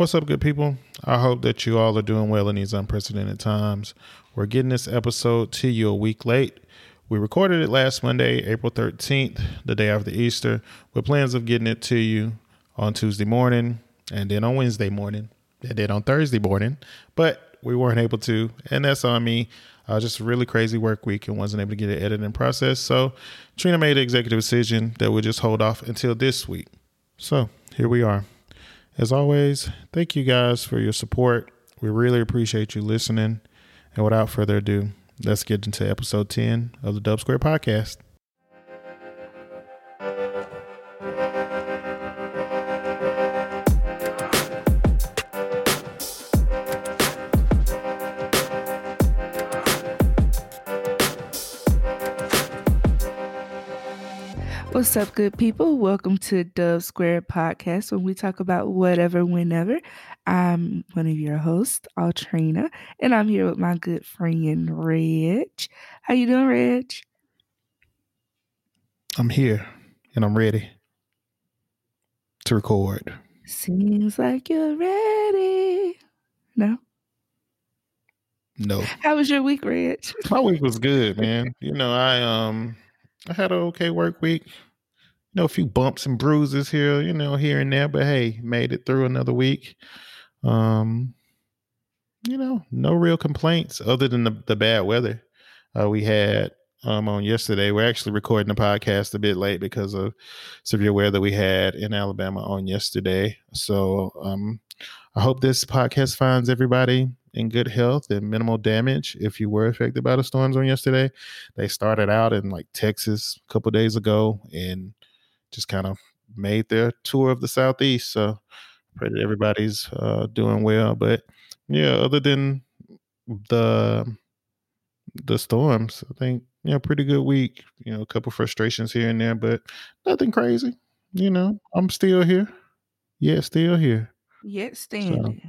What's up, good people? I hope that you all are doing well in these unprecedented times. We're getting this episode to you a week late. We recorded it last Monday, April 13th, the day after Easter, with plans of getting it to you on Tuesday morning, and then on Wednesday morning, and then on Thursday morning, but we weren't able to, and that's on me. Just a really crazy work week and wasn't able to get it edited and processed, so Trina made the executive decision that we'll just hold off until this week. So here we are. As always, thank you guys for your support. We really appreciate you listening. And without further ado, let's get into episode 10 of the Dub Square Podcast. What's up, good people? Welcome to Dub Square Podcast, when we talk about whatever, whenever. I'm one of your hosts, Altrina, and I'm here with my good friend, Rich. How you doing, Rich? I'm here, and I'm ready to record. Seems like you're ready. No? No. How was your week, Rich? My week was good, man. You know, I had an okay work week. You know, a few bumps and bruises here, you know, here and there, but hey, made it through another week. You know, no real complaints other than the bad weather we had on yesterday. We're actually recording the podcast a bit late because of severe weather we had in Alabama on yesterday. So I hope this podcast finds everybody in good health and minimal damage if you were affected by the storms on yesterday. They started out in like Texas a couple days ago and just kind of made their tour of the Southeast. So I pray that everybody's doing well. But yeah, other than the storms, I think, you know, pretty good week. You know, a couple frustrations here and there, but nothing crazy. You know, I'm still here. Yeah, still here. Yet standing.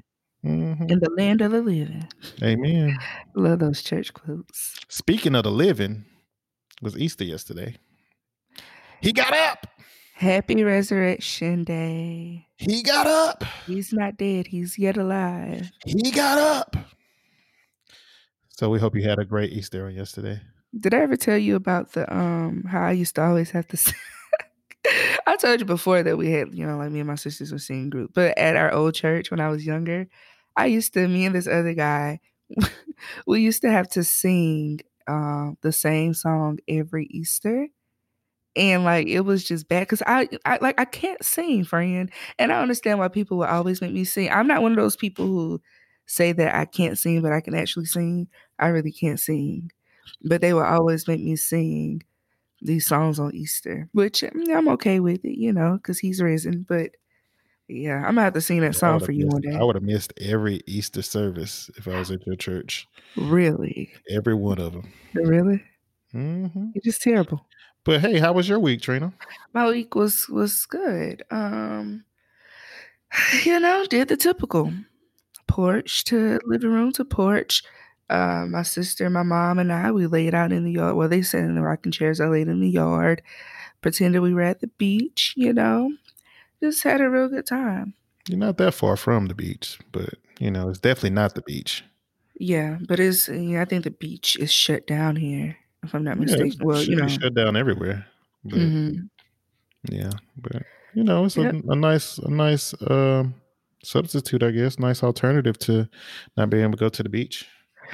So, in the land of the living. Amen. Love those church quotes. Speaking of the living, it was Easter yesterday. He got up. Happy Resurrection Day. He got up. He's not dead. He's yet alive. He got up. So we hope you had a great Easter on yesterday. Did I ever tell you about the how I used to always have to say? I told you before that we had, you know, like me and my sisters were singing group, but at our old church when I was younger, me and this other guy, we used to have to sing the same song every Easter. And like, it was just bad because I can't sing, friend. And I understand why people will always make me sing. I'm not one of those people who say that I can't sing, but I can actually sing. I really can't sing, but they will always make me sing these songs on Easter, which I'm okay with it, you know, because he's risen. But yeah, I'm going to have to sing that song for you one day. I would have missed every Easter service if I was at your church. Really? Every one of them. Really? Mm-hmm. It's just terrible. But hey, how was your week, Trina? My week was good. You know, did the typical. Porch to living room to porch. My sister, my mom, and I, we laid out in the yard. Well, they sat in the rocking chairs. I laid in the yard, pretended we were at the beach, you know. Just had a real good time. You're not that far from the beach, but, you know, it's definitely not the beach. Yeah, but it's, you know, I think the beach is shut down here, if I'm not mistaken. Yeah, well, you know, shut down everywhere. But, yeah, but, you know, it's a nice substitute, I guess, nice alternative to not being able to go to the beach.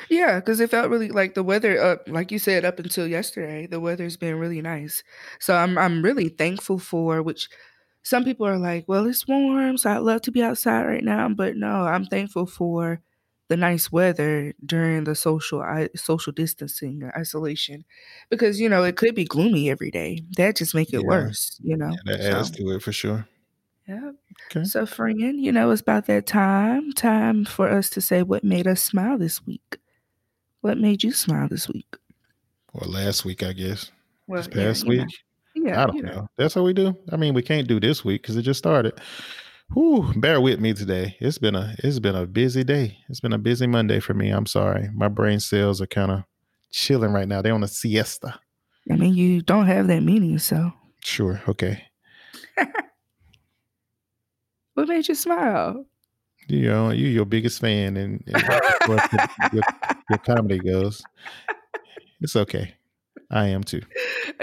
Yeah, because it felt really like the weather up, like you said, up until yesterday, the weather's been really nice. So I'm really thankful for, which some people are like, well, it's warm, so I'd love to be outside right now. But no, I'm thankful for the nice weather during the social distancing isolation, because, you know, it could be gloomy every day. That just make it worse, you know. Yeah, that adds to it for sure. Yeah. Okay. So, friend, you know, it's about that time for us to say what made us smile this week. What made you smile this week? Or last week, I guess. Well, this past week? Yeah. I don't know. That's what we do. I mean, we can't do this week because it just started. Whew, bear with me today. It's been a busy day. It's been a busy Monday for me. I'm sorry. My brain cells are kind of chilling right now. They're on a siesta. I mean, you don't have that meaning, so. Sure. Okay. What made you smile? You know, you're your biggest fan, and your comedy goes. It's okay. I am too.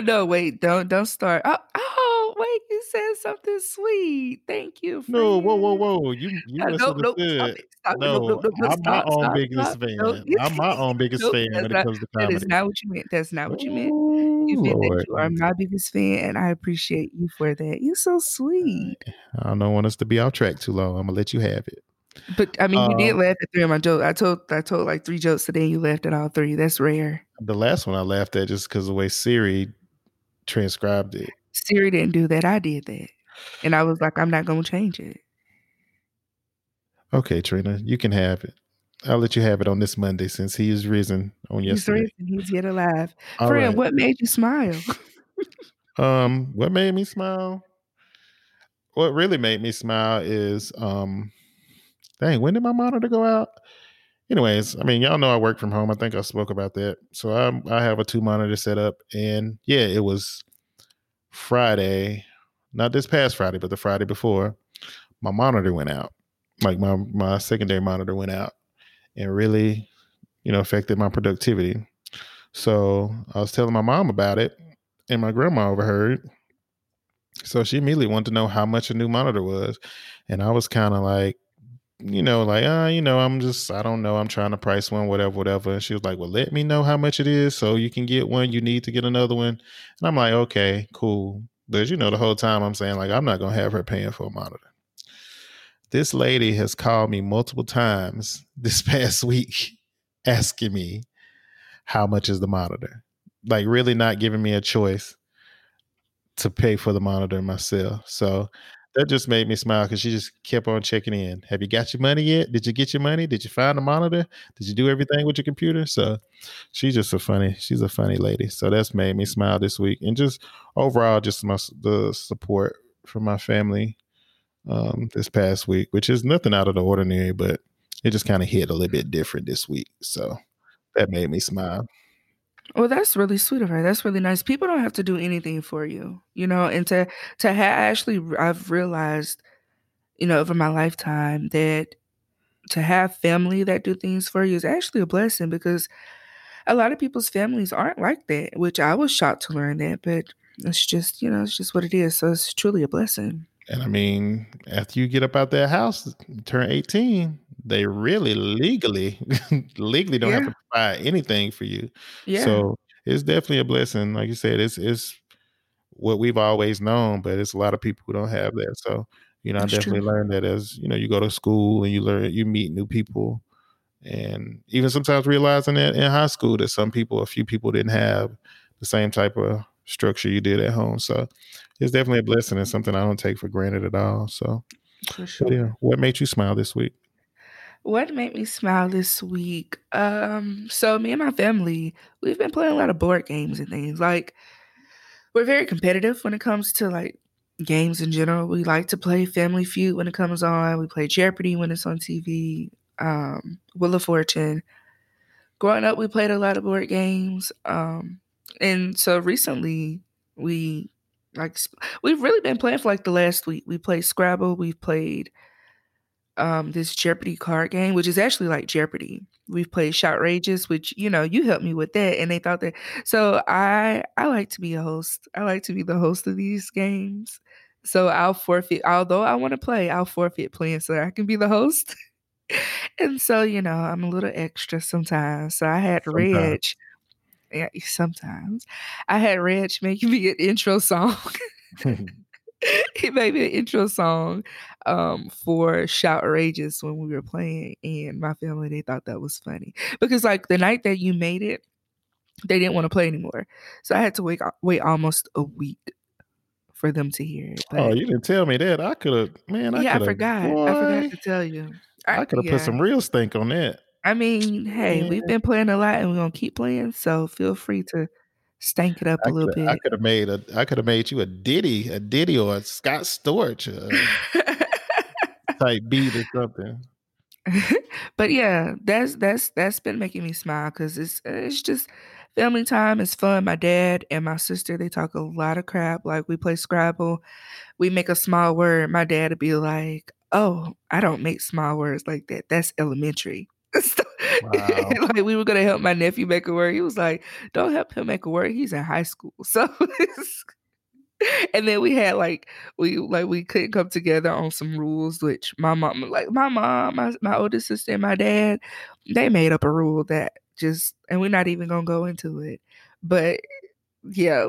No, wait, don't start. Oh, wait, you said something sweet. Thank you. Friend. No, whoa. You misunderstood. No, I'm my own biggest fan. I'm my own biggest fan when it comes to comedy. That is not what you meant. That's not what you meant. You meant that you are my biggest fan, and I appreciate you for that. You're so sweet. I don't want us to be off track too long. I'm gonna let you have it. But I mean, you did laugh at three of my jokes. I told like three jokes today, and you laughed at all three. That's rare. The last one I laughed at just because of the way Siri transcribed it. Siri didn't do that. I did that, and I was like, I'm not gonna change it. Okay, Trina, you can have it. I'll let you have it on this Monday since he is risen on yesterday. He's risen. He's yet alive. All Friend, right. What made you smile? What made me smile? What really made me smile is dang, when did my monitor go out? Anyways, I mean, y'all know I work from home. I think I spoke about that. So I have a 2-monitor setup, and yeah, it was Friday, not this past Friday, but the Friday before, my monitor went out. Like my secondary monitor went out, and really, affected my productivity. So I was telling my mom about it, and my grandma overheard. So she immediately wanted to know how much a new monitor was, and I was kind of like, I don't know. I'm trying to price one, whatever. And she was like, well, let me know how much it is so you can get one. You need to get another one. And I'm like, okay, cool. But the whole time I'm saying, like, I'm not going to have her paying for a monitor. This lady has called me multiple times this past week asking me how much is the monitor. Like, really not giving me a choice to pay for the monitor myself. So that just made me smile because she just kept on checking in. Have you got your money yet? Did you get your money? Did you find the monitor? Did you do everything with your computer? So she's a funny lady. So that's made me smile this week. And just overall, just the support from my family this past week, which is nothing out of the ordinary, but it just kind of hit a little bit different this week. So that made me smile. Well, that's really sweet of her. That's really nice. People don't have to do anything for you, and to have actually, I've realized, over my lifetime that to have family that do things for you is actually a blessing, because a lot of people's families aren't like that, which I was shocked to learn that, but it's just, it's just what it is. So it's truly a blessing. And I mean, after you get up out that house, turn 18, they really legally don't have to provide anything for you. Yeah. So it's definitely a blessing. Like you said, it's what we've always known, but it's a lot of people who don't have that. So, that's I definitely learned that as, you go to school and you meet new people, and even sometimes realizing that in high school that a few people didn't have the same type of structure you did at home. So it's definitely a blessing and something I don't take for granted at all. So for sure. Yeah. What made you smile this week? What made me smile this week? So me and my family, we've been playing a lot of board games and things. Like, we're very competitive when it comes to like games in general. We like to play Family Feud when it comes on. We play Jeopardy when it's on TV. Wheel of Fortune. Growing up, we played a lot of board games. And so recently, we've really been playing for like the last week. We played Scrabble. We've played this Jeopardy card game, which is actually like Jeopardy. We've played Shout Rages, which, you helped me with that. And they thought that. So I like to be a host. I like to be the host of these games. So I'll forfeit. Although I want to play, I'll forfeit playing so I can be the host. And so, I'm a little extra sometimes. So I had Rich. Yeah, sometimes I had Rich making me an intro song. He made me an intro song for Shout Rages when we were playing, and my family, they thought that was funny because like the night that you made it, they didn't want to play anymore. So I had to wait almost a week for them to hear it. But, you didn't tell me that. I could have, man. Yeah, I forgot. Boy, I forgot to tell you. I could have put some real stink on that. I mean, hey, We've been playing a lot, and we're gonna keep playing. So feel free to stank it up a little bit. I could have made you a Diddy, or a Scott Storch type beat or something. But yeah, that's been making me smile because it's just family time. It's fun. My dad and my sister, they talk a lot of crap. Like, we play Scrabble, we make a small word. My dad would be like, oh, I don't make small words like that. That's elementary. So, wow. Like we were going to help my nephew make a word. He was like, don't help him make a word. He's in high school. So, and then we had we couldn't come together on some rules, which my mom, my older sister and my dad, they made up a rule that just, and we're not even going to go into it, but yeah,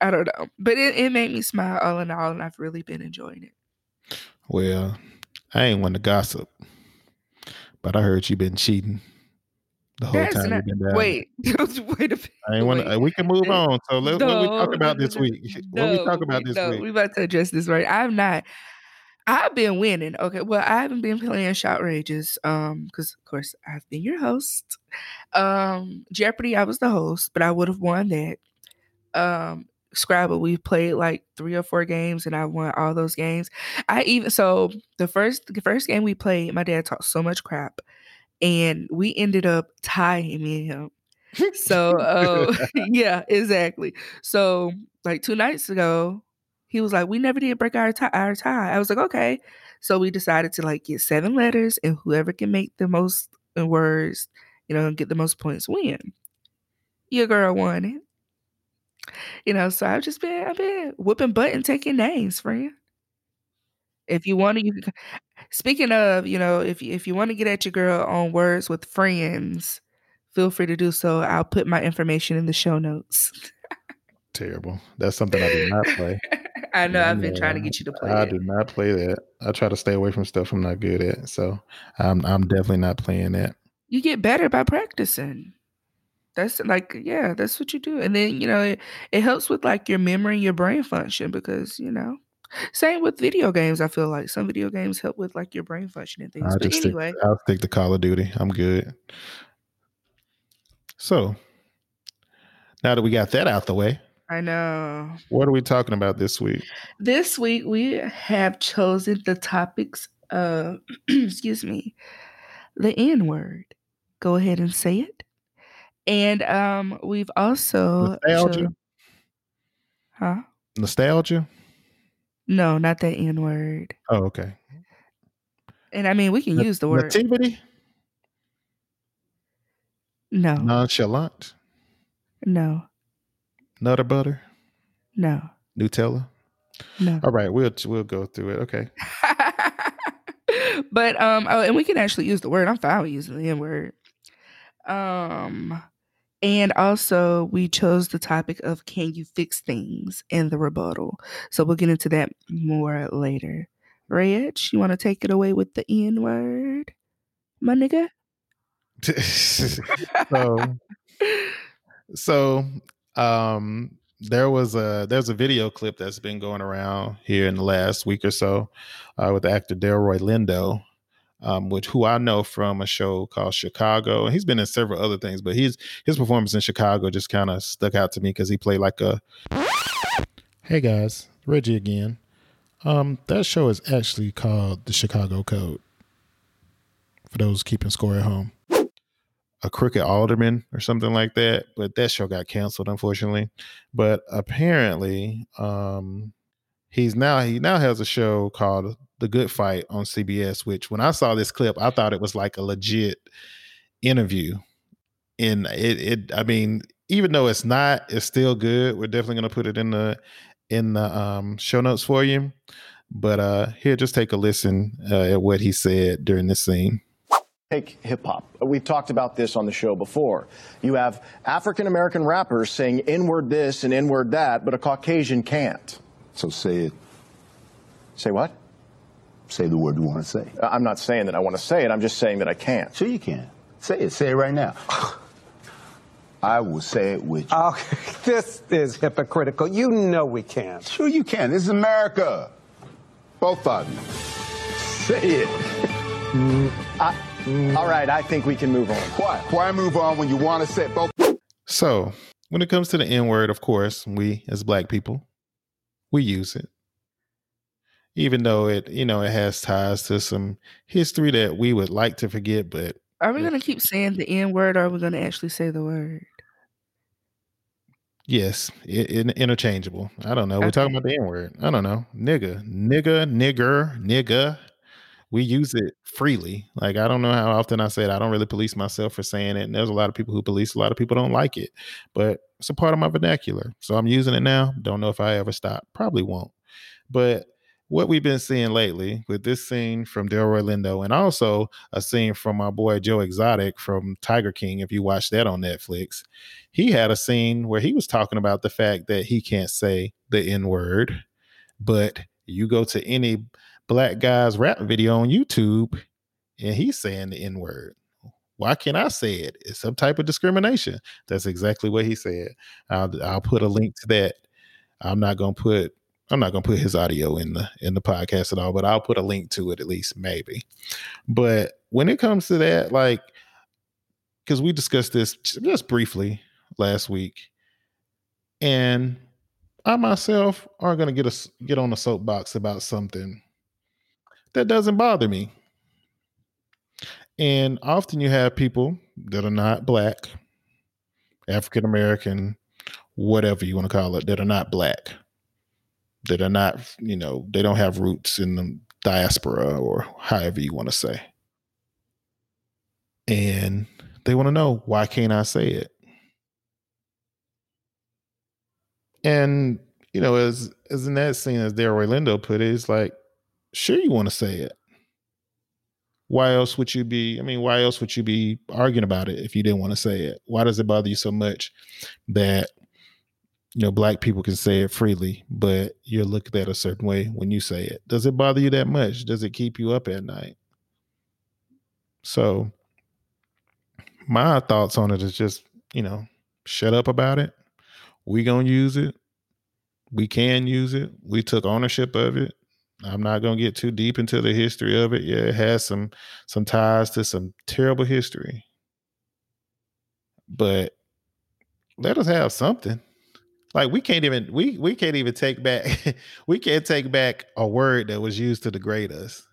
I don't know, but it made me smile all in all. And I've really been enjoying it. Well, I ain't one to gossip, but I heard you've been cheating the whole time you've been down. Wait a minute. I ain't want to, we can move on. So what we talk about this week? We about to address this right. I've been winning. Okay. Well, I haven't been playing Shout Rages because, of course, I've been your host. Jeopardy, I was the host, but I would have won that. Scrabble, we played 3 or 4 games and I won all those games. The first game we played, my dad talked so much crap and we ended up tying, me and him. So yeah, exactly. So 2 nights ago, he was like, we never did break our tie. I was like, okay. So we decided to get 7 letters and whoever can make the most words, get the most points win. Your girl won it. So I've been whooping butt and taking names, friend. If you want to, you can. Speaking of, if you want to get at your girl on Words with Friends, feel free to do so. I'll put my information in the show notes. Terrible. That's something I do not play. I know. I've been trying to get you to play. I do not play that. I try to stay away from stuff I'm not good at. So I'm definitely not playing that. You get better by practicing. That's that's what you do. And then, it helps with your memory and your brain function because, same with video games. I feel like some video games help with your brain function and things. I'll stick to Call of Duty. I'm good. So now that we got that out the way. I know. What are we talking about this week? This week we have chosen the topics of, excuse me, the N-word. Go ahead and say it. And we've also nostalgia. Huh? Nostalgia? No, not that N-word. Oh, okay. And I mean, we can use the word nativity. No. Nonchalant. No. Nutter butter. No. Nutella. No. All right, we'll go through it. Okay. But and we can actually use the word. I'm fine with using the N-word. And also we chose the topic of can you fix things and the rebuttal. So we'll get into that more later. Reg, you want to take it away with the N-word, my nigga? So there's a video clip that's been going around here in the last week or so with the actor Delroy Lindo. Who I know from a show called Chicago. He's been in several other things, but his performance in Chicago just kind of stuck out to me because he played a... Hey guys, Reggie again. That show is actually called The Chicago Code. For those keeping score at home. A crooked alderman or something like that. But that show got canceled, unfortunately. But apparently, he now has a show called The Good Fight on CBS, which when I saw this clip, I thought it was a legit interview. And even though it's not, it's still good. We're definitely going to put it in the show notes for you. But here, just take a listen at what he said during this scene. Take hip hop. We've talked about this on the show before. You have African-American rappers saying N-word this and N-word that, but a Caucasian can't. So say it. Say what? Say the word you want to say. I'm not saying that I want to say it. I'm just saying that I can't. Sure you can. Say it. Say it right now. I will say it with you. Oh, this is hypocritical. You know we can't. Sure you can. This is America. Both of you. Say it. All right, I think we can move on. Why move on when you want to say it? Both? So, when it comes to the N-word, of course, we as black people, we use it. Even though it has ties to some history that we would like to forget, but are we going to keep saying the N-word, or are we going to actually say the word? Yes, interchangeable. I don't know. Okay. We're talking about the N-word. I don't know, nigga, nigger. we use it freely. Like, I don't know how often I say it. I don't really police myself for saying it. And there's a lot of people who police. A lot of people don't like it, but it's a part of my vernacular. So I'm using it now. Don't know if I ever stop. Probably won't. But what we've been seeing lately with this scene from Delroy Lindo, and also a scene from my boy Joe Exotic from Tiger King, if you watch that on Netflix, he had a scene where he was talking about the fact that he can't say the N-word, but you go to any black guy's rap video on YouTube and he's saying the N-word. Why can't I say it? It's some type of discrimination. That's exactly what he said. I'll put a link to that. I'm not going to put his audio in the podcast at all, but I'll put a link to it at least, maybe. But when it comes to that, like, because we discussed this just briefly last week, and I myself are going to get on a soapbox about something that doesn't bother me. And often you have people that are not black, African-American, whatever you want to call it, that are not black, that are not, you know, they don't have roots in the diaspora or however you want to say. And they want to know, why can't I say it? And, you know, as in that scene, as Delroy Lindo put it, it's like, sure, you want to say it. Why else would you be arguing about it if you didn't want to say it? Why does it bother you so much that, you know, black people can say it freely, but you're looked at a certain way when you say it? Does it bother you that much? Does it keep you up at night? So my thoughts on it is just, you know, shut up about it. We gonna use it. We can use it. We took ownership of it. I'm not gonna get too deep into the history of it. Yeah, it has some ties to some terrible history. But let us have something. Like, we can't even take back we can't take back a word that was used to degrade us.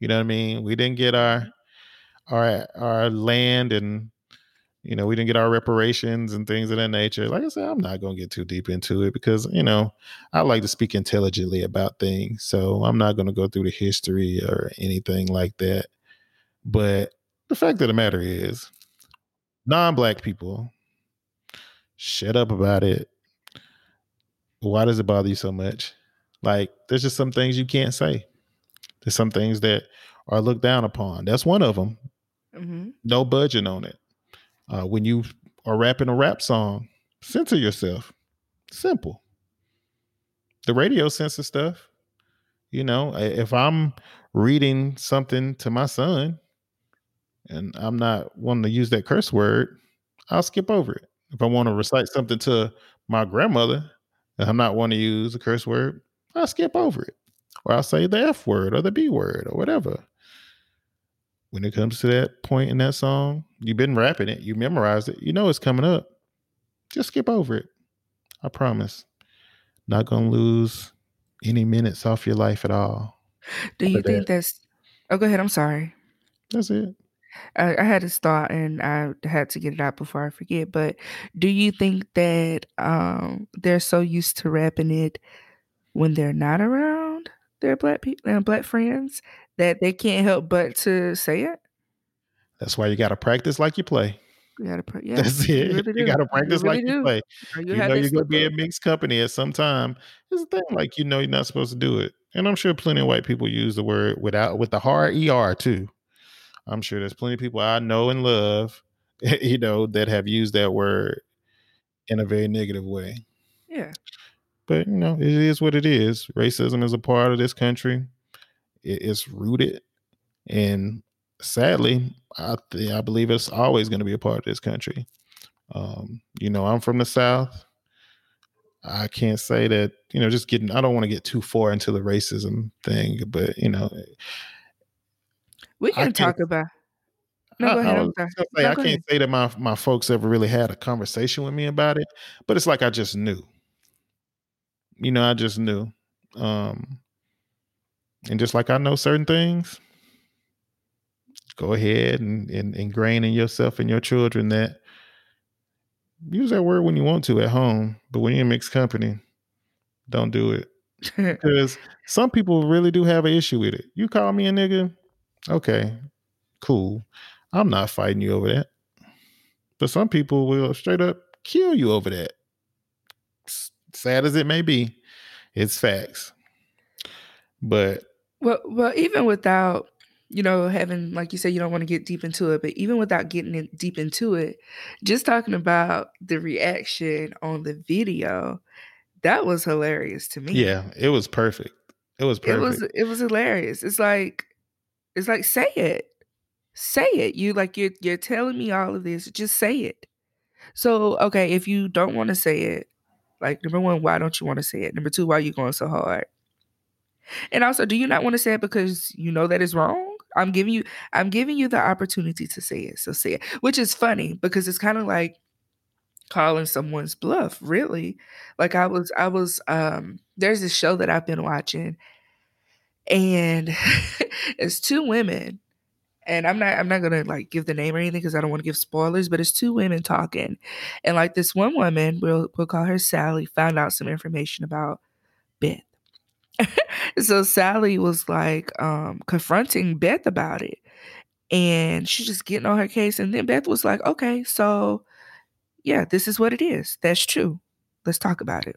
You know what I mean? We didn't get our land, and, you know, we didn't get our reparations and things of that nature. Like I said, I'm not going to get too deep into it because, you know, I like to speak intelligently about things. So I'm not going to go through the history or anything like that. But the fact of the matter is, non-black people, shut up about it. Why does it bother you so much? Like, there's just some things you can't say. There's some things that are looked down upon. That's one of them. Mm-hmm. No budging on it. When you are rapping a rap song, censor yourself. Simple. The radio censors stuff. You know, if I'm reading something to my son and I'm not wanting to use that curse word, I'll skip over it. If I want to recite something to my grandmother and I'm not wanting to use a curse word, I'll skip over it. Or I'll say the F word or the B word or whatever. When it comes to that point in that song, you've been rapping it, you memorized it, you know it's coming up. Just skip over it. I promise. Not going to lose any minutes off your life at all. Do you think that's... Oh, go ahead. I'm sorry. That's it. I had this thought and I had to get it out before I forget, but do you think that they're so used to rapping it when they're not around their black people and black friends that they can't help but to say it? That's why you got to practice like you play. You got to practice. Yeah, that's it. You got to practice like you play. You know you're going to be in mixed company at some time. It's a thing like, you know, you're not supposed to do it. And I'm sure plenty of white people use the word with the hard ER too. I'm sure there's plenty of people I know and love, you know, that have used that word in a very negative way. Yeah. But, you know, it is what it is. Racism is a part of this country. It's rooted. And sadly, I believe it's always going to be a part of this country. You know, I'm from the South. I can't say that, you know, I don't want to get too far into the racism thing, but, you know... We can talk about. No, go ahead. I can't say that my folks ever really had a conversation with me about it, but it's like I just knew. You know, I just knew. And just like I know certain things, go ahead and ingrain in yourself and your children that use that word when you want to at home, but when you're in mixed company, don't do it. Because some people really do have an issue with it. You call me a nigga, okay, cool. I'm not fighting you over that. But some people will straight up kill you over that. Sad as it may be, it's facts. But well, even without, you know, having, like you said, you don't want to get deep into it, but even without getting in deep into it, just talking about the reaction on the video, that was hilarious to me. Yeah, it was perfect. It was hilarious. It's like say it. Say it. You're telling me all of this. Just say it. So, okay, if you don't want to say it, like, number one, why don't you want to say it? Number two, why are you going so hard? And also, do you not want to say it because you know that is wrong? I'm giving you the opportunity to say it. So say it, which is funny because it's kind of like calling someone's bluff, really. Like I was there's this show that I've been watching, and it's two women. And I'm not going to like give the name or anything because I don't want to give spoilers, but it's two women talking. And like this one woman, we'll call her Sally, found out some information about Beth. So Sally was like confronting Beth about it. And she's just getting on her case. And then Beth was like, okay, so yeah, this is what it is. That's true. Let's talk about it.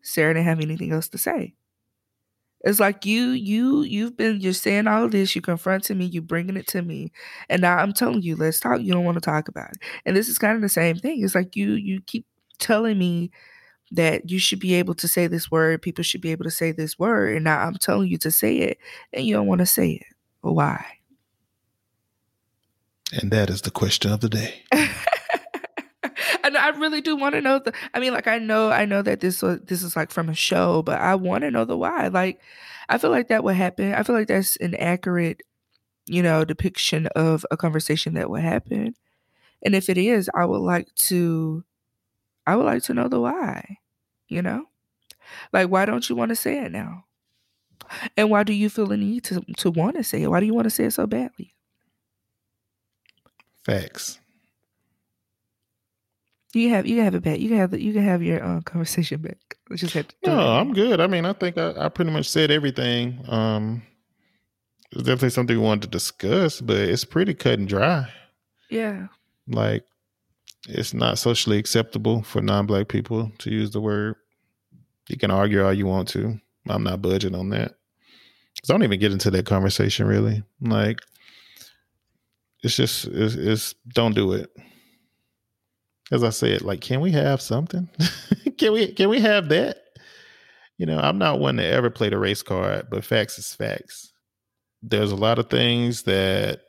Sarah didn't have anything else to say. It's like you're saying all of this, you confronting me, you bringing it to me, and now I'm telling you, let's talk. You don't want to talk about it, and this is kind of the same thing. It's like you keep telling me that you should be able to say this word, people should be able to say this word, and now I'm telling you to say it, and you don't want to say it. Why? And that is the question of the day. And I really do want to know I know that this is like from a show, but I want to know the why. Like, I feel like that would happen. I feel like that's an accurate, you know, depiction of a conversation that would happen. And if it is, I would like to know the why, you know, like, why don't you want to say it now? And why do you feel the need to want to say it? Why do you want to say it so badly? Facts. You can have it back. You can have your conversation back. Just have to do no, that. I'm good. I mean, I think I pretty much said everything. It's definitely something we wanted to discuss, but it's pretty cut and dry. Yeah. Like, it's not socially acceptable for non-Black people to use the word. You can argue all you want to. I'm not budging on that. So I don't even get into that conversation, really. Like, it's don't do it. As I said, like, can we have something? Can we have that? You know, I'm not one to ever play the race card, but facts is facts. There's a lot of things that,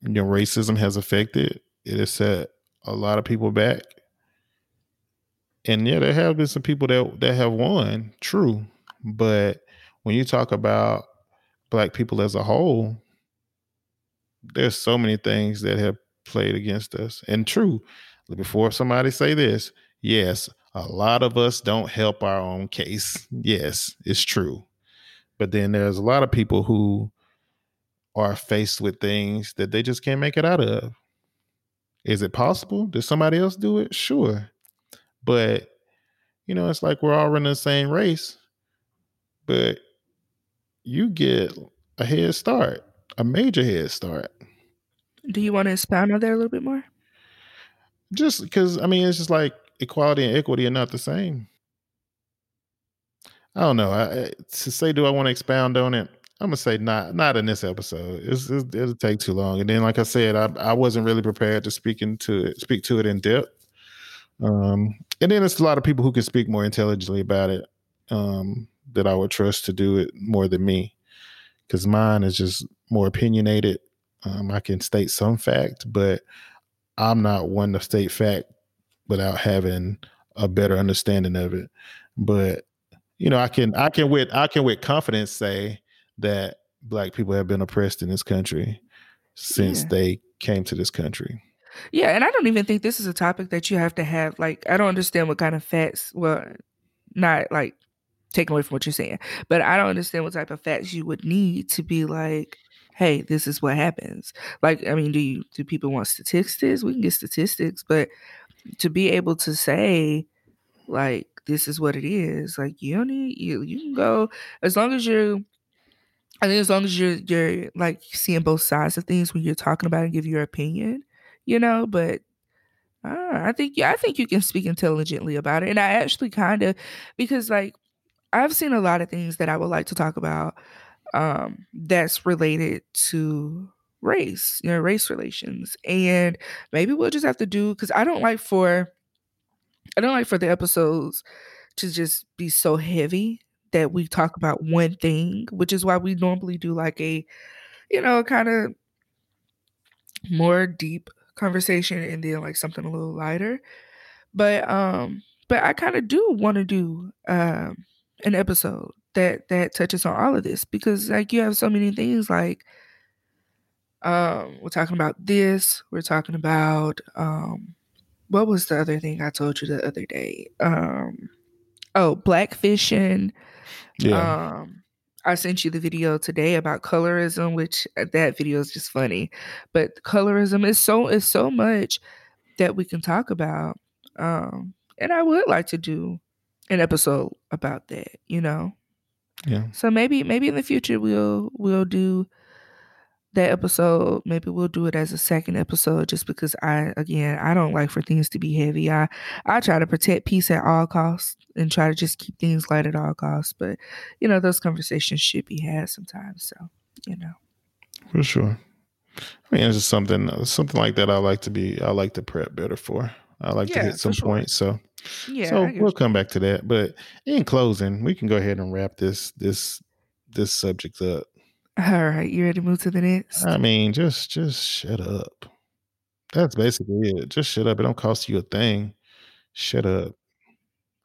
you know, racism has affected. It has set a lot of people back. And yeah, there have been some people that have won, true. But when you talk about Black people as a whole, there's so many things that have played against us. And true, before somebody say this, yes, a lot of us don't help our own case. Yes, it's true. But then there's a lot of people who are faced with things that they just can't make it out of. Is it possible? Did somebody else do it? Sure. But, you know, it's like we're all running the same race, but you get a head start, a major head start. Do you want to expound on that a little bit more? Just because, I mean, it's just like equality and equity are not the same. I don't know. To say, do I want to expound on it? I'm going to say not in this episode. It'll take too long. And then, like I said, I wasn't really prepared to speak to it in depth. And then there's a lot of people who can speak more intelligently about it that I would trust to do it more than me, because mine is just more opinionated. I can state some fact, but I'm not one to state fact without having a better understanding of it. But, you know, I can with confidence say that Black people have been oppressed in this country since they came to this country. Yeah. And I don't even think this is a topic that you have to have. Like, I don't understand what kind of facts, well, not like taking away from what you're saying, but I don't understand what type of facts you would need to be like, hey, this is what happens. Like, I mean, do people want statistics? We can get statistics, but to be able to say, like, this is what it is. Like, you don't need, you can go as long as you're, I think as long as you're like seeing both sides of things when you're talking about it and give your opinion, you know, but I think you can speak intelligently about it. And I actually kind of, because like I've seen a lot of things that I would like to talk about that's related to race, you know, race relations. And maybe we'll just have to do, because I don't like for the episodes to just be so heavy that we talk about one thing, which is why we normally do like a, you know, kind of more deep conversation and then like something a little lighter. But I kind of do want to do an episode that touches on all of this, because like you have so many things like we're talking about this, we're talking about what was the other thing I told you the other day? Black fishing. Yeah. I sent you the video today about colorism, which that video is just funny. But colorism is so much that we can talk about. And I would like to do an episode about that, you know? Yeah. So maybe in the future we'll do that episode. Maybe we'll do it as a second episode, just because I don't like for things to be heavy. I try to protect peace at all costs and try to just keep things light at all costs. But, you know, those conversations should be had sometimes. So, you know. For sure. I mean, it's just something like that I like to prep better for. I like to hit some points. So, yeah, so we'll come back to that. But in closing, we can go ahead and wrap this subject up. All right, you ready to move to the next? I mean, just shut up. That's basically it. Just shut up. It don't cost you a thing. Shut up.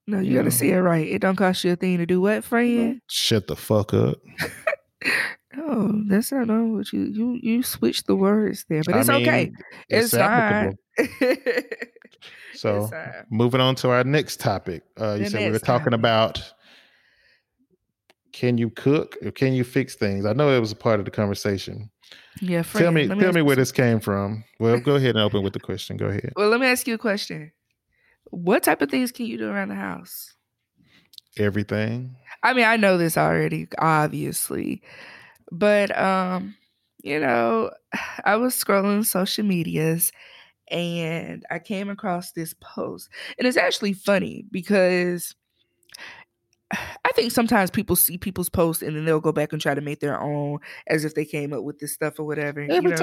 No, you gotta see it right. It don't cost you a thing to do what, friend? Shut the fuck up. No, that's not what you switched the words there, but okay. It's fine. So moving on to our next topic. You said we were talking about, can you cook or can you fix things? I know it was a part of the conversation. Yeah, friend, tell me where this came from. Well, go ahead and open with the question. Go ahead. Well, let me ask you a question. What type of things can you do around the house? Everything. I mean, I know this already, obviously. But, you know, I was scrolling social medias and I came across this post. And it's actually funny because I think sometimes people see people's posts and then they'll go back and try to make their own as if they came up with this stuff or whatever.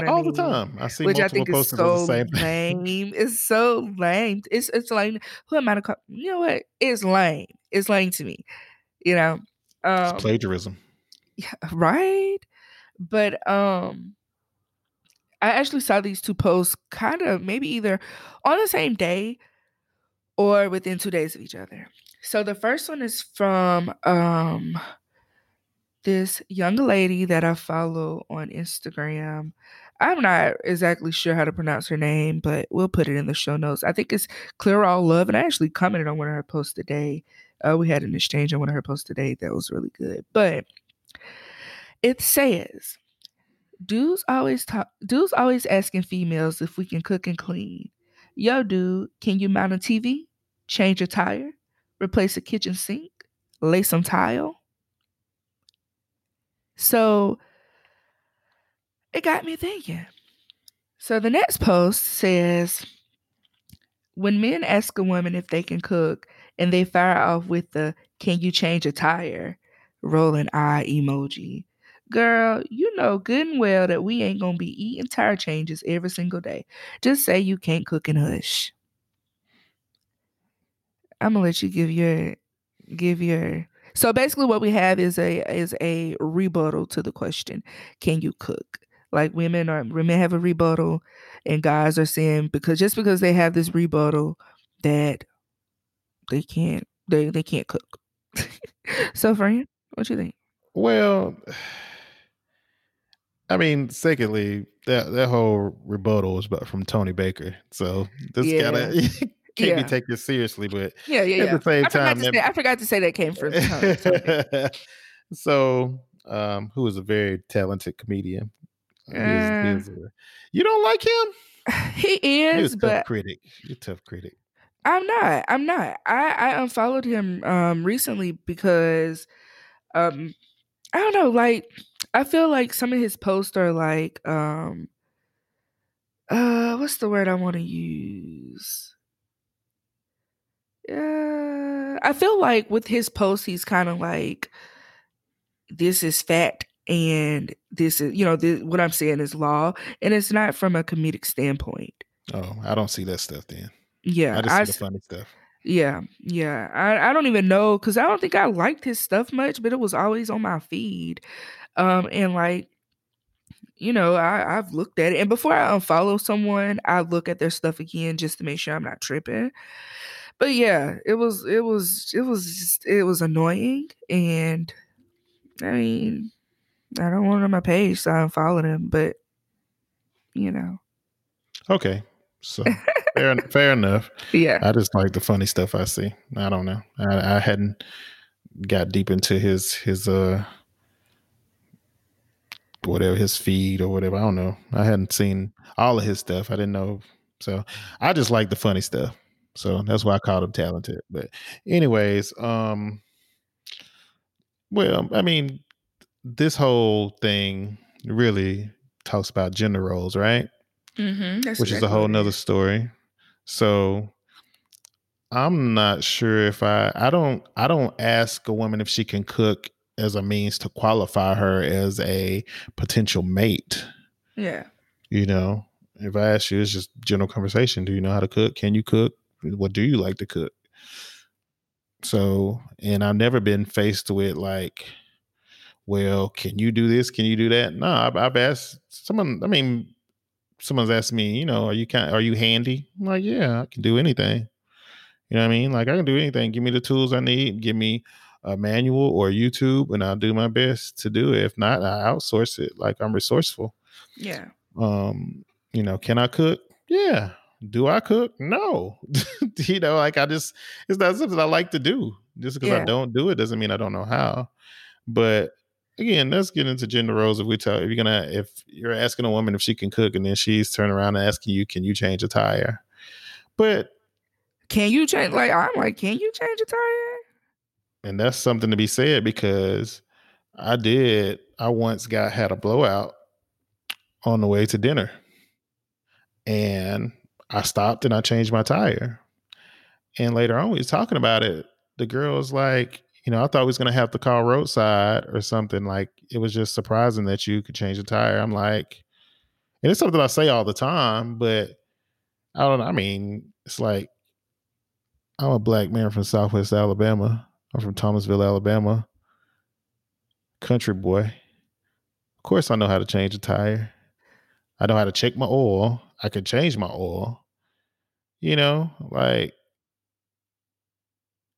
All the time. I see which I think is so lame. It's so lame. It's lame. Who am I to call? You know what? It's lame. It's lame to me. You know? It's plagiarism. Yeah, right? But I actually saw these two posts kind of maybe either on the same day or within 2 days of each other. So the first one is from this young lady that I follow on Instagram. I'm not exactly sure how to pronounce her name, but we'll put it in the show notes. I think it's Clear All Love. And I actually commented on one of her posts today. We had an exchange on one of her posts today that was really good. But it says, dudes always asking females if we can cook and clean. Yo, dude, can you mount a TV? Change a tire? Replace a kitchen sink, lay some tile. So it got me thinking. So the next post says, when men ask a woman if they can cook and they fire off with the, can you change a tire? Rolling eye emoji. Girl, you know good and well that we ain't gonna be eating tire changes every single day. Just say you can't cook and hush. I'm gonna let you give your. So basically, what we have is a rebuttal to the question: can you cook? Like women have a rebuttal, and guys are saying because they have this rebuttal that they can't cook. So, friend, what you think? Well, I mean, secondly, that whole rebuttal is from Tony Baker, so this gotta. Can't be taken seriously, but at the same time, I forgot to say that came from Tony. So, who is a very talented comedian? You don't like him? He is, but a tough critic. I'm not. I unfollowed him recently because I don't know, like I feel like some of his posts are like what's the word I want to use? Yeah, I feel like with his posts he's kind of like, this is fact and this is, you know, this, what I'm saying is law, and it's not from a comedic standpoint. Oh, I don't see that stuff then. Yeah, I just see the funny stuff. Yeah. I don't even know, because I don't think I liked his stuff much, but it was always on my feed. And like, you know, I've looked at it. And before I unfollow someone, I look at their stuff again just to make sure I'm not tripping. But yeah, it was annoying. And I mean, I don't want it on my page, so I unfollowed him, but you know. Okay. So fair enough. Yeah. I just like the funny stuff I see. I don't know. I hadn't got deep into his whatever, his feed or whatever. I don't know. I hadn't seen all of his stuff. I didn't know. So I just like the funny stuff. So that's why I called him talented. But anyways, well, I mean, this whole thing really talks about gender roles, right? Mm-hmm, which is a whole nother story. So I'm not sure if I don't ask a woman if she can cook as a means to qualify her as a potential mate. Yeah. You know, if I ask you, it's just general conversation. Do you know how to cook? Can you cook? What do you like to cook? So, and I've never been faced with like, well, can you do this? Can you do that? No, I've asked someone, I mean, someone's asked me, you know, are you handy? I'm like, yeah, I can do anything. You know what I mean? Like, I can do anything. Give me the tools I need. Give me a manual or YouTube, and I'll do my best to do it. If not, I outsource it. Like, I'm resourceful. Yeah. You know, can I cook? Yeah. Do I cook? No. You know, like, it's not something I like to do. Just because I don't do it doesn't mean I don't know how. But again, let's get into gender roles. If you're asking a woman if she can cook, and then she's turning around and asking you, can you change a tire? But can you change? Like, I'm like, can you change a tire? And that's something to be said, because I once had a blowout on the way to dinner, and I stopped and I changed my tire. And later on, we was talking about it. The girl's like, you know, I thought we was going to have to call roadside or something. Like, it was just surprising that you could change the tire. I'm like, and it's something I say all the time, but I don't know. I mean, it's like, I'm a black man from Southwest Alabama. I'm from Thomasville, Alabama. Country boy. Of course I know how to change a tire. I know how to check my oil. I can change my oil. You know, like,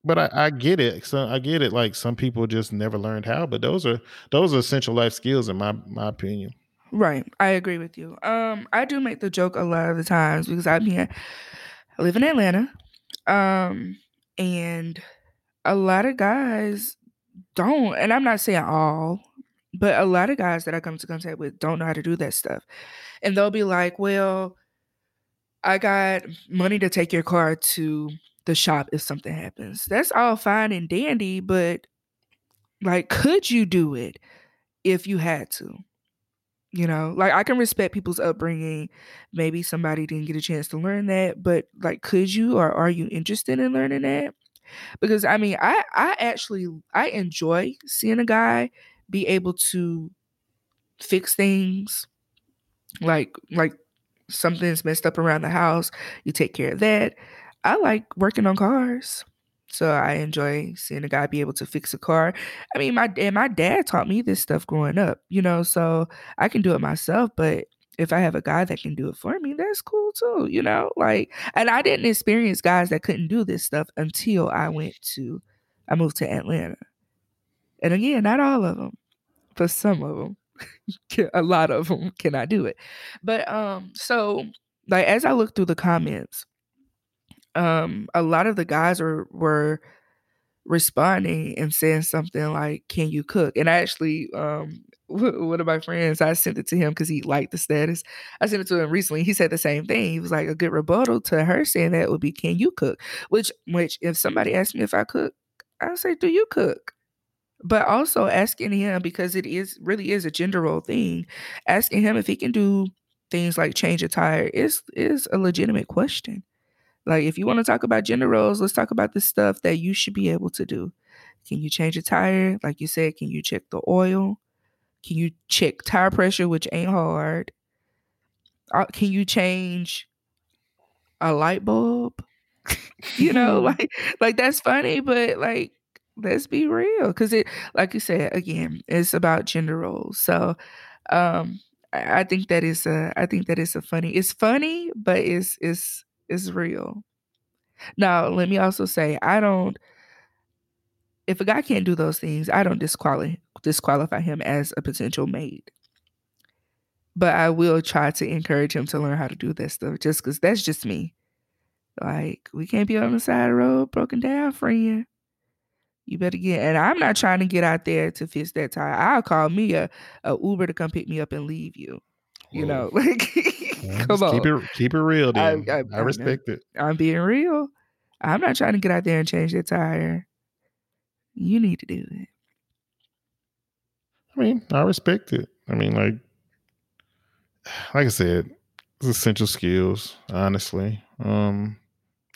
but I get it. So I get it. Like, some people just never learned how, but those are essential life skills in my opinion. Right. I agree with you. I do make the joke a lot of the times, because I live in Atlanta. And a lot of guys don't, and I'm not saying all, but a lot of guys that I come to contact with don't know how to do that stuff. And they'll be like, well, I got money to take your car to the shop if something happens. That's all fine and dandy, but like, could you do it if you had to? You know, like, I can respect people's upbringing. Maybe somebody didn't get a chance to learn that, but like, could you, or are you interested in learning that? Because I mean, I enjoy seeing a guy be able to fix things, like something's messed up around the house, you take care of that. I like working on cars, so I enjoy seeing a guy be able to fix a car. I mean, my dad taught me this stuff growing up, you know, so I can do it myself. But if I have a guy that can do it for me, that's cool too, you know. Like, and I didn't experience guys that couldn't do this stuff until I moved to Atlanta. And again, not all of them, but some of them, a lot of them cannot do it. But so like, as I look through the comments, a lot of the guys were responding and saying something like, can you cook? And I actually one of my friends, I sent it to him because he liked the status. I sent it to him recently. He said the same thing. He was like, a good rebuttal to her saying that would be, can you cook? Which if somebody asked me if I cook, I would say, do you cook? But also asking him, because it is really is a gender role thing, asking him if he can do things like change a tire is a legitimate question. Like, if you want to talk about gender roles, let's talk about the stuff that you should be able to do. Can you change a tire? Like you said, can you check the oil? Can you check tire pressure, which ain't hard? Can you change a light bulb? You know, like that's funny, but like, let's be real, because it, like you said, again, it's about gender roles. So, I think that is a funny. It's funny, but it's real. Now, let me also say, I don't. If a guy can't do those things, I don't disqualify him as a potential mate. But I will try to encourage him to learn how to do that stuff, just because that's just me. Like, we can't be on the side of the road broken down, friend. You better get, and I'm not trying to get out there to fix that tire. I'll call me a Uber to come pick me up and leave you. You know, like, yeah, come on. Keep it real, dude. I respect it. I'm being real. I'm not trying to get out there and change that tire. You need to do it. I mean, I respect it. I mean, like I said, it's essential skills, honestly.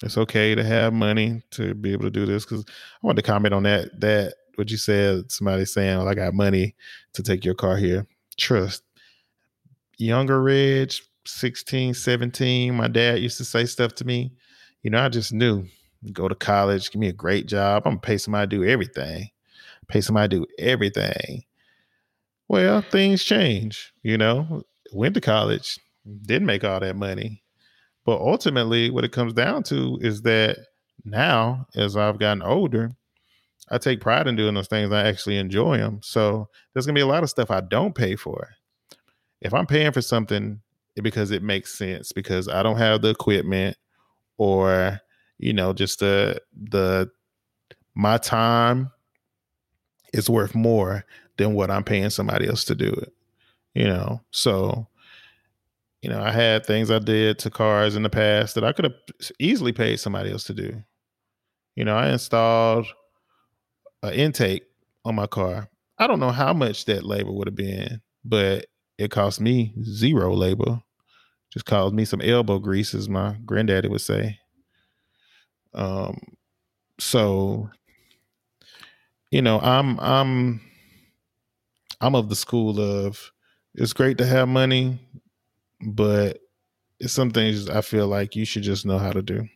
It's okay to have money to be able to do this, because I wanted to comment on that what you said, somebody saying, well, I got money to take your car here. Trust. Younger Reg, 16, 17, my dad used to say stuff to me. You know, I just knew, go to college, give me a great job. I'm going to pay somebody to do everything. Well, things change, you know. Went to college, didn't make all that money. But ultimately, what it comes down to is that now, as I've gotten older, I take pride in doing those things. I actually enjoy them. So there's going to be a lot of stuff I don't pay for. If I'm paying for something, it's because it makes sense, because I don't have the equipment, or, you know, just my time is worth more than what I'm paying somebody else to do it, you know? So, you know, I had things I did to cars in the past that I could have easily paid somebody else to do. You know, I installed an intake on my car. I don't know how much that labor would have been, but it cost me zero labor. Just cost me some elbow grease, as my granddaddy would say. So, you know, I'm of the school of, it's great to have money, but it's some things I feel like you should just know how to do.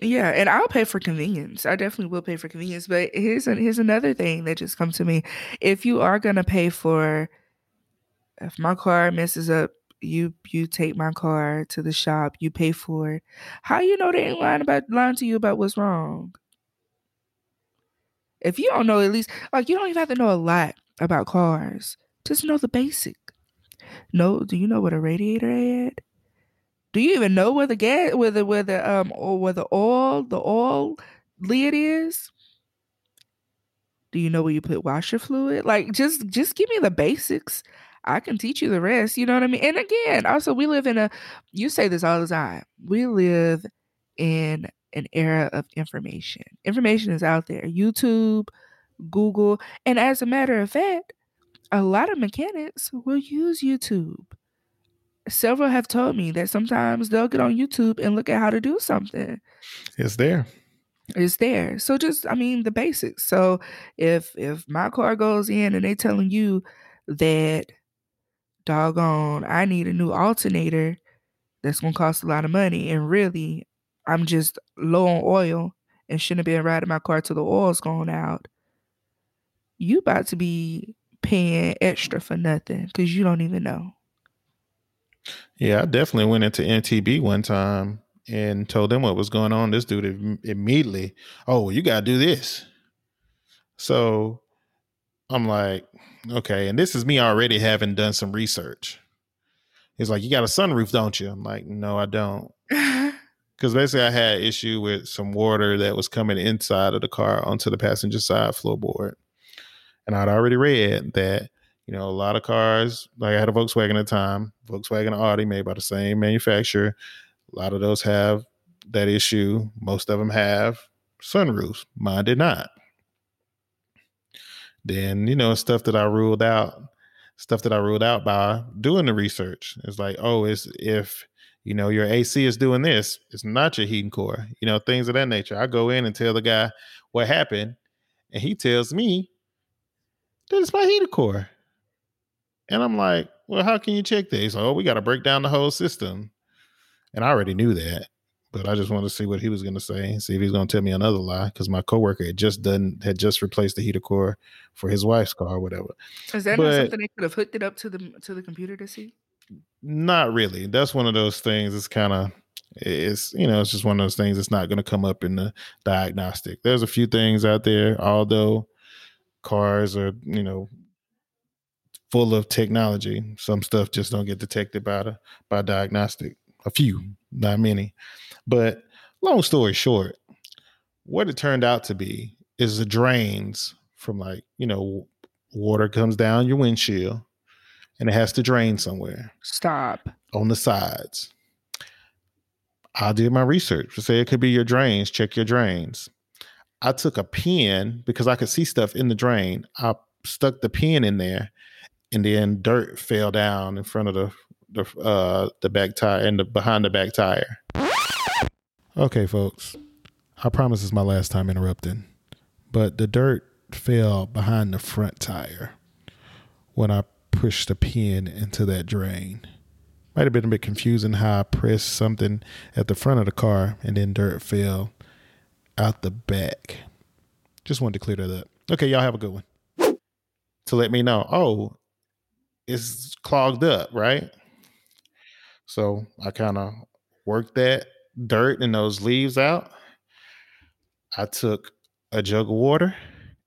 Yeah, and I'll pay for convenience. I definitely will pay for convenience. But here's another thing that just comes to me. If you are going to pay for, if my car messes up, you take my car to the shop, you pay for it. How you know they ain't lying to you about what's wrong? If you don't know, at least, like, you don't even have to know a lot about cars. Just know the basic. No, do you know what a radiator had? Do you even know where the gas, where the oil lid is? Do you know where you put washer fluid? Like, just give me the basics. I can teach you the rest. You know what I mean? And again, also, we live in you say this all the time. We live in an era of information. Information is out there. YouTube, Google, and as a matter of fact, a lot of mechanics will use YouTube. Several have told me that sometimes they'll get on YouTube and look at how to do something. It's there. It's there. So just, I mean, the basics. So if my car goes in and they're telling you that, doggone, I need a new alternator that's going to cost a lot of money, and really, I'm just low on oil and shouldn't have been riding my car till the oil's gone out, you about to be paying extra for nothing, because you don't even know. Yeah, I definitely went into NTB one time and told them what was going on. This dude immediately, oh, you got to do this. So I'm like, okay. And this is me already having done some research. He's like, you got a sunroof, don't you? I'm like, no, I don't. Because basically I had an issue with some water that was coming inside of the car onto the passenger side floorboard. And I'd already read that You know, a lot of cars, like I had a Volkswagen at the time, Volkswagen Audi made by the same manufacturer. A lot of those have that issue. Most of them have sunroofs. Mine did not. Then, you know, stuff that I ruled out by doing the research. It's like, oh, it's if, you know, your AC is doing this, it's not your heating core, you know, things of that nature. I go in and tell the guy what happened, and he tells me that it's my heating core. And I'm like, well, how can you check that? He's like, oh, we got to break down the whole system. And I already knew that, but I just wanted to see what he was going to say, see if he's going to tell me another lie, because my coworker had just replaced the heater core for his wife's car or whatever. Is that not something they could have hooked it up to the computer to see? Not really. That's one of those things. It's just one of those things that's not going to come up in the diagnostic. There's a few things out there, although cars are, you know, full of technology. Some stuff just don't get detected by diagnostic. A few, not many. But long story short, what it turned out to be is the drains from, like, you know, water comes down your windshield and it has to drain somewhere. Stop. On the sides. I did my research to say it could be your drains. Check your drains. I took a pen because I could see stuff in the drain. I stuck the pen in there, and then dirt fell down in front of the back tire and behind the back tire. Okay, folks, I promise it's my last time interrupting, but the dirt fell behind the front tire when I pushed the pin into that drain. Might have been a bit confusing how I pressed something at the front of the car and then dirt fell out the back. Just wanted to clear that up. Okay, y'all have a good one. To let me know, oh, it's clogged up, right? So I kind of worked that dirt and those leaves out. I took a jug of water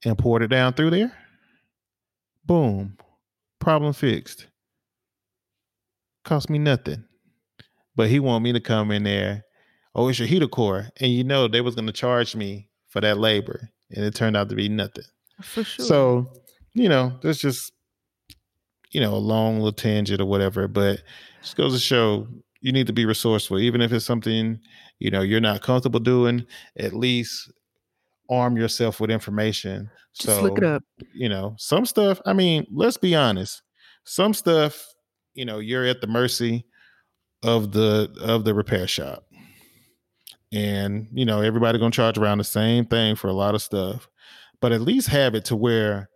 and poured it down through there. Boom. Problem fixed. Cost me nothing. But he wanted me to come in there. Oh, it's your heater core. And you know they was going to charge me for that labor. And it turned out to be nothing. For sure. So, you know, that's just, you know, a long little tangent or whatever, but it just goes to show you need to be resourceful. Even if it's something, you know, you're not comfortable doing, at least arm yourself with information. Just so, look it up. You know, some stuff, I mean, let's be honest. Some stuff, you know, you're at the mercy of the repair shop. And, you know, everybody going to charge around the same thing for a lot of stuff, but at least have it to where,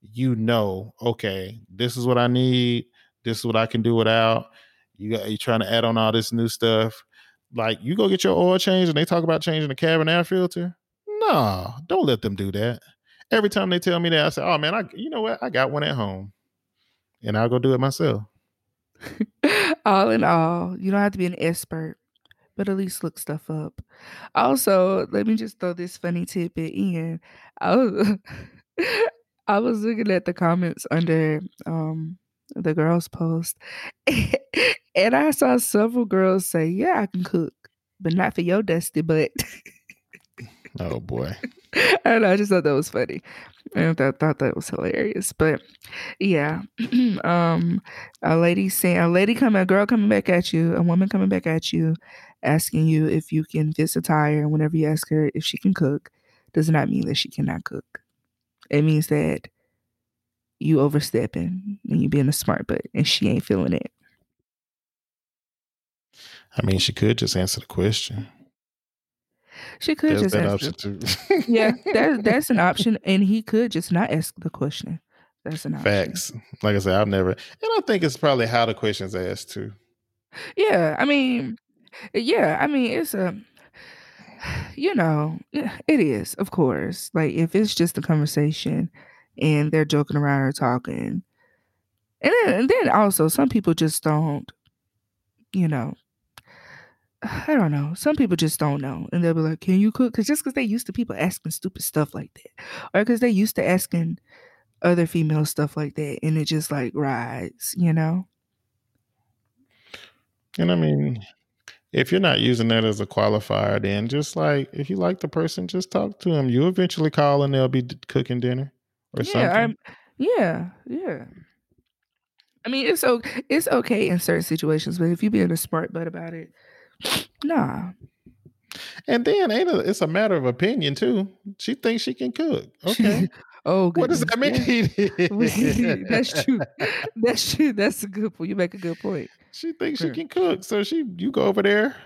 you know, okay, this is what I need. This is what I can do without. You're trying to add on all this new stuff. Like, you go get your oil changed and they talk about changing the cabin air filter. No, don't let them do that. Every time they tell me that, I say, oh man, you know what? I got one at home and I'll go do it myself. All in all, you don't have to be an expert, but at least look stuff up. Also, let me just throw this funny tidbit in. I was looking at the comments under the girls' post, and I saw several girls say, yeah, I can cook, but not for your dusty butt. Oh, boy. And I just thought that was funny. And I thought that was hilarious. But, yeah. A woman coming back at you, asking you if you can fix a tire. And whenever you ask her if she can cook, does not mean that she cannot cook. It means that you overstepping and you being a smart butt, and she ain't feeling it. I mean, she could just answer the question. She could just answer. Yeah, that's an option, and he could just not ask the question. That's an option. Facts. Like I said, I've never, and I think it's probably how the question's asked too. Yeah, I mean, it's a. You know, it is, of course. Like, if it's just a conversation and they're joking around or talking. And then also, some people just don't, you know, I don't know. Some people just don't know. And they'll be like, can you cook? Because they're used to people asking stupid stuff like that. Or because they're used to asking other female stuff like that. And it just, like, rides, you know? And I mean, if you're not using that as a qualifier, then just, like, if you like the person, just talk to them. You eventually call and they'll be cooking dinner or something. Yeah. I mean, it's okay in certain situations, but if you being a smart butt about it, nah. And then it's a matter of opinion too. She thinks she can cook. Okay. Oh, goodness. What does that mean? Yeah. That's true. That's true. That's a good point. You make a good point. She thinks she can cook, so you go over there,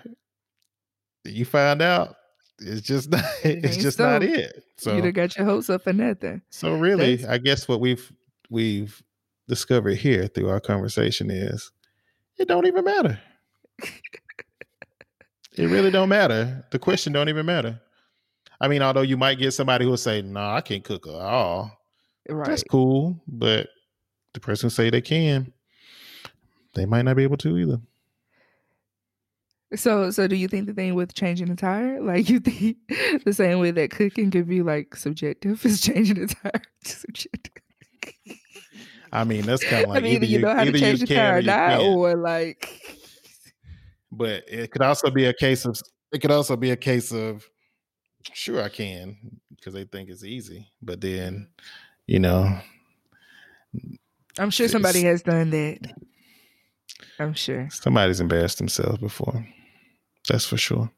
you find out it's just not. It's just not it. So you done got your hopes up for nothing. So really, I guess what we've discovered here through our conversation is it don't even matter. It really don't matter. The question don't even matter. I mean, although you might get somebody who will say, "No, I can't cook at all." Right. That's cool, but the person who say they can, they might not be able to either. So do you think the thing with changing the tire, like you think the same way that cooking could be like subjective, is changing the tire subjective? I mean, that's kind of like either you know how to change the tire or not, or like. But it could also be a case of sure I can, because they think it's easy, but then I'm sure somebody has done that. I'm sure somebody's embarrassed themselves before. That's for sure.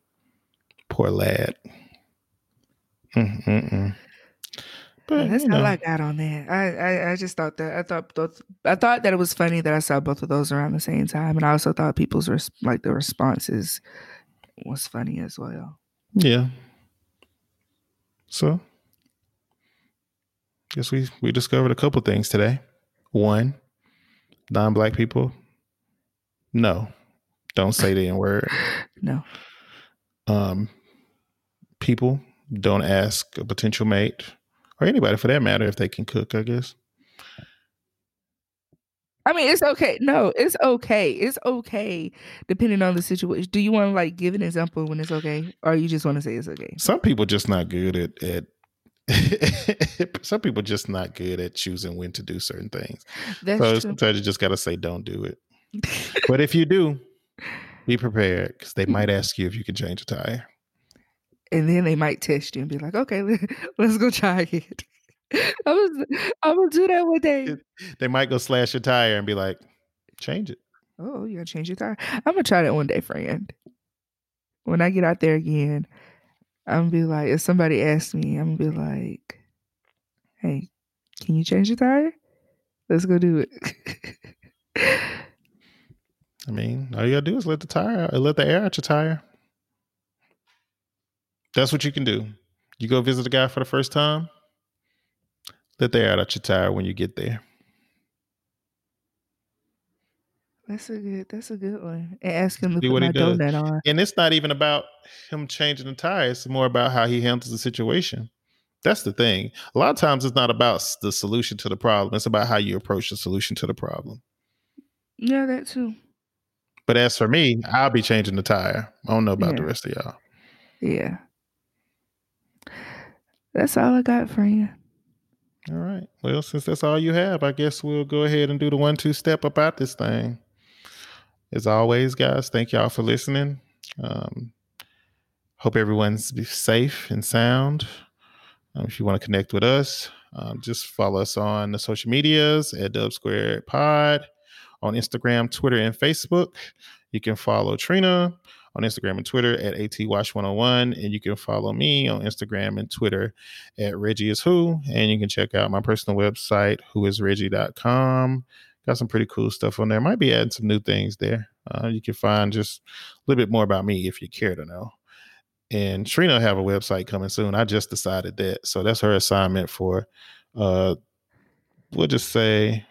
Poor lad. But well, that's all I got on that. I just thought that I thought that it was funny that I saw both of those around the same time, and I also thought people's the responses was funny as well. Yeah. So, guess we discovered a couple things today. One, non-black people, no, don't say the N-word. No. People, don't ask a potential mate or anybody for that matter if they can cook, I guess. I mean, it's okay. No, it's okay. It's okay depending on the situation. Do you want to like give an example when it's okay, or you just want to say it's okay? Some people just not good at some people just not good at choosing when to do certain things. That's so true. Sometimes you just got to say don't do it. But if you do, be prepared, because they might ask you if you can change a tire. And then they might test you and be like, okay, let's go try it. I will do that one day. They might go slash your tire and be like, change it. Oh, you're gonna change your tire? I'm gonna try that one day, friend. When I get out there again, I'm gonna be like, if somebody asks me, I'm gonna be like, hey, can you change your tire? Let's go do it. I mean, all you gotta do is let the air out your tire. That's what you can do. You go visit a guy for the first time. Let the air out your tire when you get there. That's a good one. And ask him to put my donut on. And it's not even about him changing the tire. It's more about how he handles the situation. That's the thing. A lot of times it's not about the solution to the problem. It's about how you approach the solution to the problem. Yeah, that too. But as for me, I'll be changing the tire. I don't know about the rest of y'all. Yeah. That's all I got, friend. All right. Well, since that's all you have, I guess we'll go ahead and do the 1-2 step about this thing. As always, guys, thank y'all for listening. Hope everyone's safe and sound. If you want to connect with us, just follow us on the social medias at Dub Square Pod on Instagram, Twitter, and Facebook. You can follow Trina on Instagram and Twitter at ATWash101. And you can follow me on Instagram and Twitter at ReggieIsWho. And you can check out my personal website, WhoIsReggie.com. Got some pretty cool stuff on there. Might be adding some new things there. You can find just a little bit more about me if you care to know. And Trina have a website coming soon. I just decided that. So that's her assignment for, we'll just say,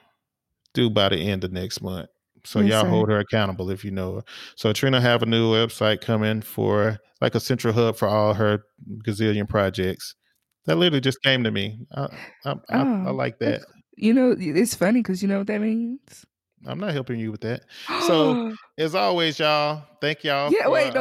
due by the end of next month. So y'all hold her accountable if you know her. So Trina have a new website coming for like a central hub for all her gazillion projects. That literally just came to me. I like that. You know, it's funny because you know what that means? I'm not helping you with that. So as always, y'all, thank y'all. Yeah, for, wait.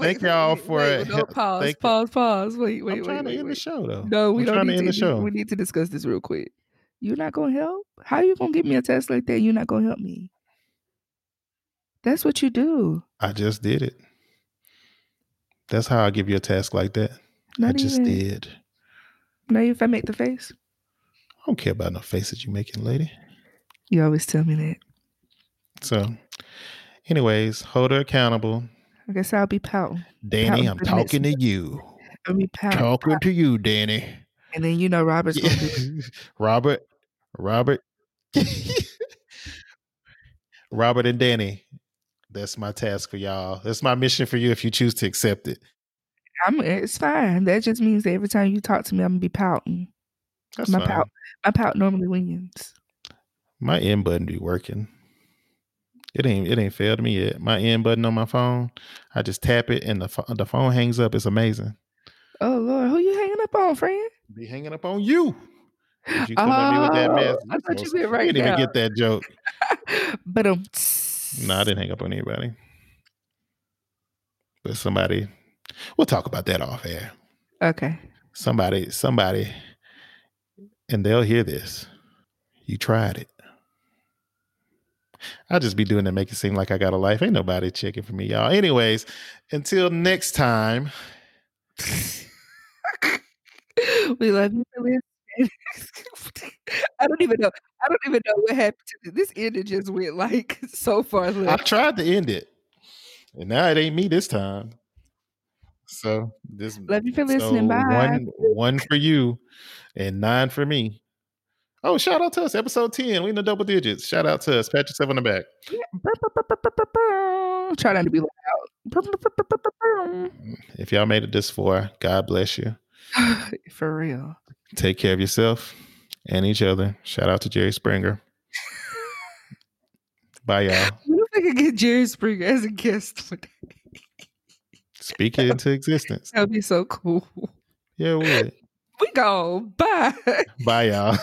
Thank y'all for it. No, pause. Wait. I'm trying to end the show though. No, we don't need to end the show. We need to discuss this real quick. You're not going to help? How are you going to give me a test like that? You're not going to help me. That's what you do. I just did it. That's how I give you a task like that. I just did. Not even if I make the face. I don't care about no face that you making, lady. You always tell me that. So, anyways, hold her accountable. I guess I'll be pouting. Danny, I'm talking to you. I'll be pouting. Talking to you, Danny. And then you know Robert's going to be... Robert. Robert and Danny. That's my task for y'all. That's my mission for you if you choose to accept it. It's fine. That just means that every time you talk to me, I'm going to be pouting. That's my fine. My pout normally wins. My end button be working. It ain't failed me yet. My end button on my phone, I just tap it and the phone hangs up. It's amazing. Oh, Lord. Who you hanging up on, friend? Be hanging up on you. You come at me with that mess. I thought you did right now. You didn't even get that joke. But no, I didn't hang up on anybody. But somebody, we'll talk about that off air. Okay. Somebody, and they'll hear this. You tried it. I'll just be doing that, make it seem like I got a life. Ain't nobody checking for me, y'all. Anyways, until next time. We love you for listening. I don't even know what happened to this. This ended just went like so far left. I tried to end it. And now it ain't me this time. So this love you for listening. Bye. One for you and 9 for me. Oh, shout out to us. Episode 10. We in the double digits. Shout out to us. Pat yourself on the back. Try not to be loud. If y'all made it this far, God bless you. For real. Take care of yourself and each other. Shout out to Jerry Springer. Bye, y'all. What if I could get Jerry Springer as a guest today? Speak it into existence. That would be so cool. Yeah, it would. We go. Bye. Bye, y'all.